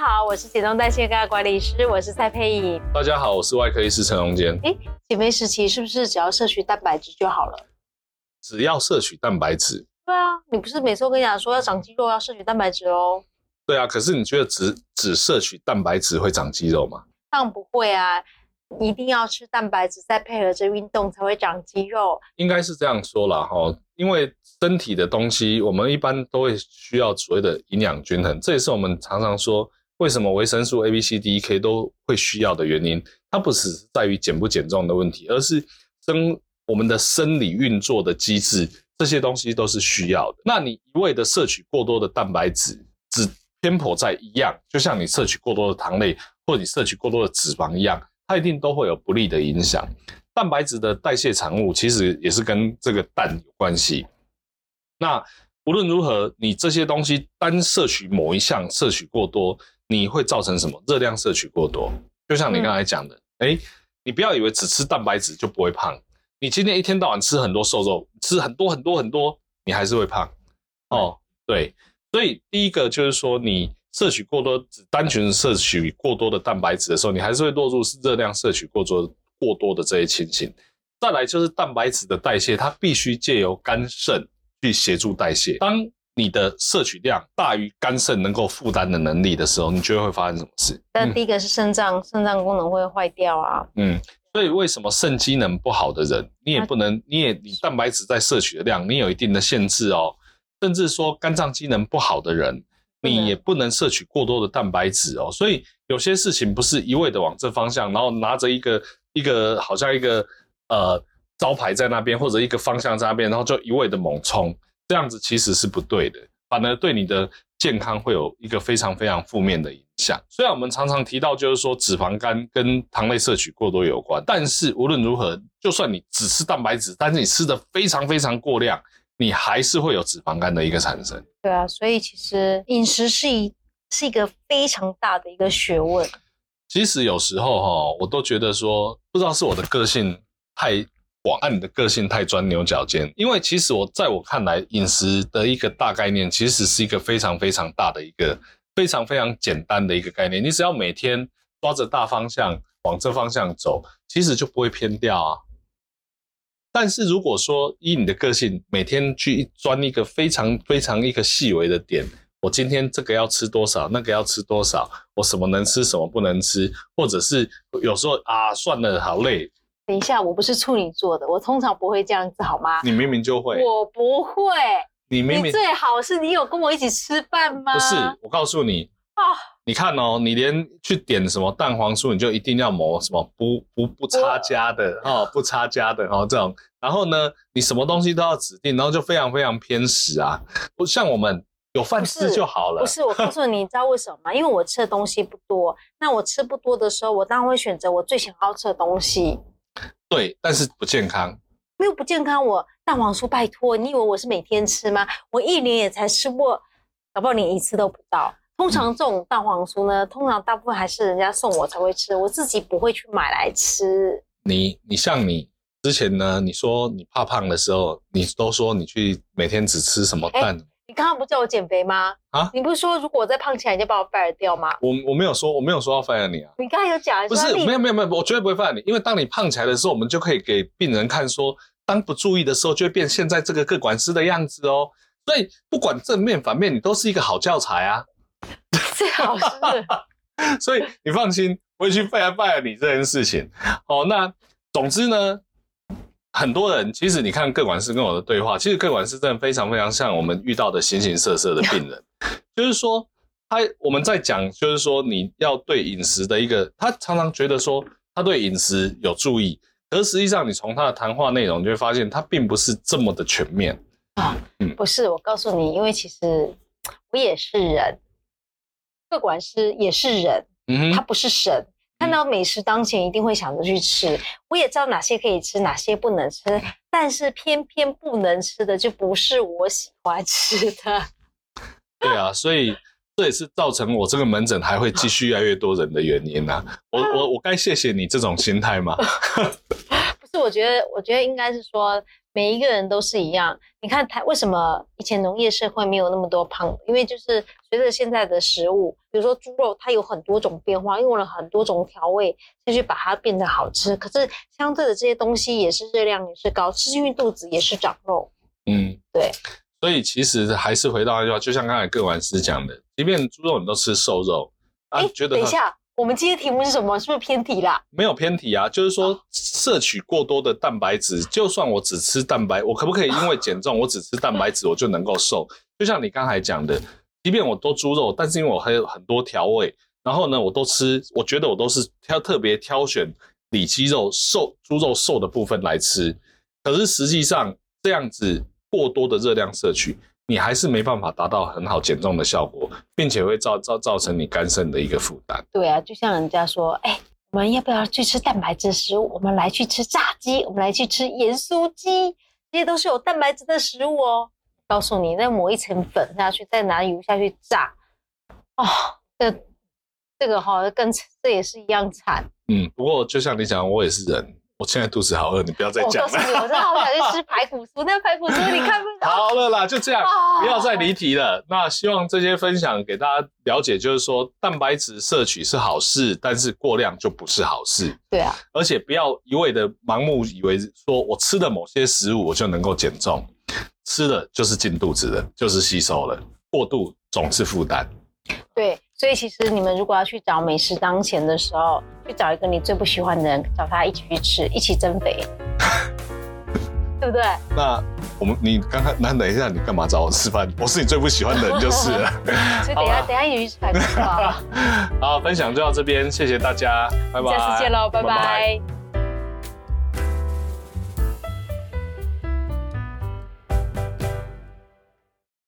家好，我是减重代谢个案管理师，我是蔡佩颖。大家好，我是外科医师陈荣坚。减肥时期是不是只要摄取蛋白质就好了？只要摄取蛋白质？对啊，你不是每次都跟你讲说要长肌肉要摄取蛋白质哦？对啊，可是你觉得只摄取蛋白质会长肌肉吗？当然不会啊，一定要吃蛋白质，再配合着运动才会长肌肉。应该是这样说啦，因为身体的东西，我们一般都会需要所谓的营养均衡，这也是我们常常说为什么维生素 ABCDEK 都会需要的原因。它不只是在于减不减重的问题，而是我们的生理运作的机制，这些东西都是需要的。那你一味的摄取过多的蛋白质，只偏颇在一样，就像你摄取过多的糖类或者你摄取过多的脂肪一样，它一定都会有不利的影响。蛋白质的代谢产物其实也是跟这个氮有关系。那无论如何，你这些东西单摄取某一项摄取过多，你会造成什么？热量摄取过多。就像你刚才讲的，你不要以为只吃蛋白质就不会胖。你今天一天到晚吃很多瘦肉，吃很多，你还是会胖。对。所以第一个就是说，你摄取过多，单纯摄取过多的蛋白质的时候，你还是会落入热量摄取过多的这些情形。再来就是蛋白质的代谢，它必须借由肝肾去协助代谢。当你的摄取量大于肝肾能够负担的能力的时候，你就会发生什么事？但第一个是肾脏功能会坏掉啊。所以为什么肾机能不好的人，你也不能，你蛋白质在摄取的量，你有一定的限制哦。甚至说肝脏机能不好的人，你也不能摄取过多的蛋白质哦。所以有些事情不是一味的往这方向，然后拿着一个好像一个招牌在那边，或者一个方向在那边，然后就一味的猛冲，这样子其实是不对的，反而对你的健康会有一个非常非常负面的影响。虽然我们常常提到就是说脂肪肝跟糖类摄取过多有关，但是无论如何，就算你只吃蛋白质，但是你吃的非常非常过量，你还是会有脂肪肝的一个产生。对啊，所以其实饮食是一个非常大的一个学问。其实有时候我都觉得说，不知道是我的个性太广，你的个性太钻牛角尖。因为其实在我看来，饮食的一个大概念，其实是一个非常非常大的一个非常非常简单的一个概念。你只要每天抓着大方向往这方向走，其实就不会偏掉啊。但是如果说依你的个性，每天去钻一个非常非常一个细微的点，我今天这个要吃多少，那个要吃多少，我什么能吃什么不能吃，或者是有时候算了好累。等一下，我不是处女座的，我通常不会这样子好吗？你明明就会。我不会。你最好是你有跟我一起吃饭吗？不是，我告诉你。你看你连去点什么蛋黄酥，你就一定要抹什么不差加的这种。然后呢，你什么东西都要指定，然后就非常非常偏食啊。不像我们有饭吃就好了。不是，我告诉你，你知道为什么吗？因为我吃的东西不多。那我吃不多的时候，我当然会选择我最想要吃的东西。对，但是不健康。没有不健康，我蛋黄酥拜托，你以为我是每天吃吗？我一年也才吃过，搞不好连一次都不到。通常这种蛋黄酥呢，通常大部分还是人家送我才会吃，我自己不会去买来吃。你像你之前呢，你说你怕胖的时候，你都说你去每天只吃什么蛋。你刚刚不叫我减肥吗？你不是说如果我再胖起来，你就把我 fire 掉吗？我没有说要 fire 你啊。你刚才有讲，不是没有，我绝对不会 fire 你，因为当你胖起来的时候，我们就可以给病人看说，当不注意的时候，就会变现在这个个管师的样子哦。所以不管正面反面，你都是一个好教材啊。最好是所以你放心，我会去 fire 你这件事情。那总之呢，很多人其实你看个管师跟我的对话，其实个管师真的非常非常像我们遇到的形形色色的病人。就是说我们在讲，就是说你要对饮食的一个，他常常觉得说他对饮食有注意，可是实际上你从他的谈话内容就会发现，他并不是这么的全面。不是，我告诉你，因为其实我也是人。个管师也是人，他不是神。看到美食当前一定会想着去吃，我也知道哪些可以吃，哪些不能吃，但是偏偏不能吃的就不是我喜欢吃的。对啊，所以这也是造成我这个门诊还会继续越来越多人的原因啊。我该谢谢你这种心态吗？不是，我觉得应该是说每一个人都是一样。你看为什么以前农业社会没有那么多胖？因为就是随着现在的食物，比如说猪肉，它有很多种变化，用了很多种调味再去把它变得好吃。可是相对的这些东西也是热量也是高，吃进去肚子也是长肉。嗯，对。所以其实还是回到那句话，就像刚才各位老师讲的，即便猪肉你都吃瘦肉，哎、啊，觉得等一下。我们今天题目是什么？是不是偏题啦？没有偏题啊，就是说摄取过多的蛋白质，就算我只吃蛋白，我可不可以因为减重我只吃蛋白质我就能够瘦？就像你刚才讲的，即便我多猪肉，但是因为我还有很多调味，然后呢，我都吃，我觉得我都是特别挑选里脊肉瘦、猪肉瘦的部分来吃，可是实际上这样子过多的热量摄取，你还是没办法达到很好减重的效果，并且会 造成你肝肾的一个负担。对啊，就像人家说，哎，我们要不要去吃蛋白质食物？我们来去吃炸鸡，我们来去吃盐酥鸡，这些都是有蛋白质的食物哦。告诉你，那抹一层粉下去，再拿油下去炸，哦，这个哈，跟这也是一样惨。嗯，不过就像你讲，我也是人。我现在肚子好饿，你不要再讲了。我告诉你，我真的好想去吃排骨酥，那排骨酥你看不到。好了啦，就这样，不要再离题了。那希望这些分享给大家了解，就是说蛋白质摄取是好事，但是过量就不是好事。对啊，而且不要一味的盲目以为说我吃了某些食物我就能够减重，吃了就是进肚子了，就是吸收了，过度总是负担。对，所以其实你们如果要去找美食当前的时候，去找一个你最不喜欢的人，找他一起去吃，一起增肥，对不对？那我们你刚刚那等一下，你干嘛找我吃饭？我是你最不喜欢的人就是了。所以等一下一起去吃排骨好了。好，分享就到这边，谢谢大家，拜拜，下次见喽，拜拜。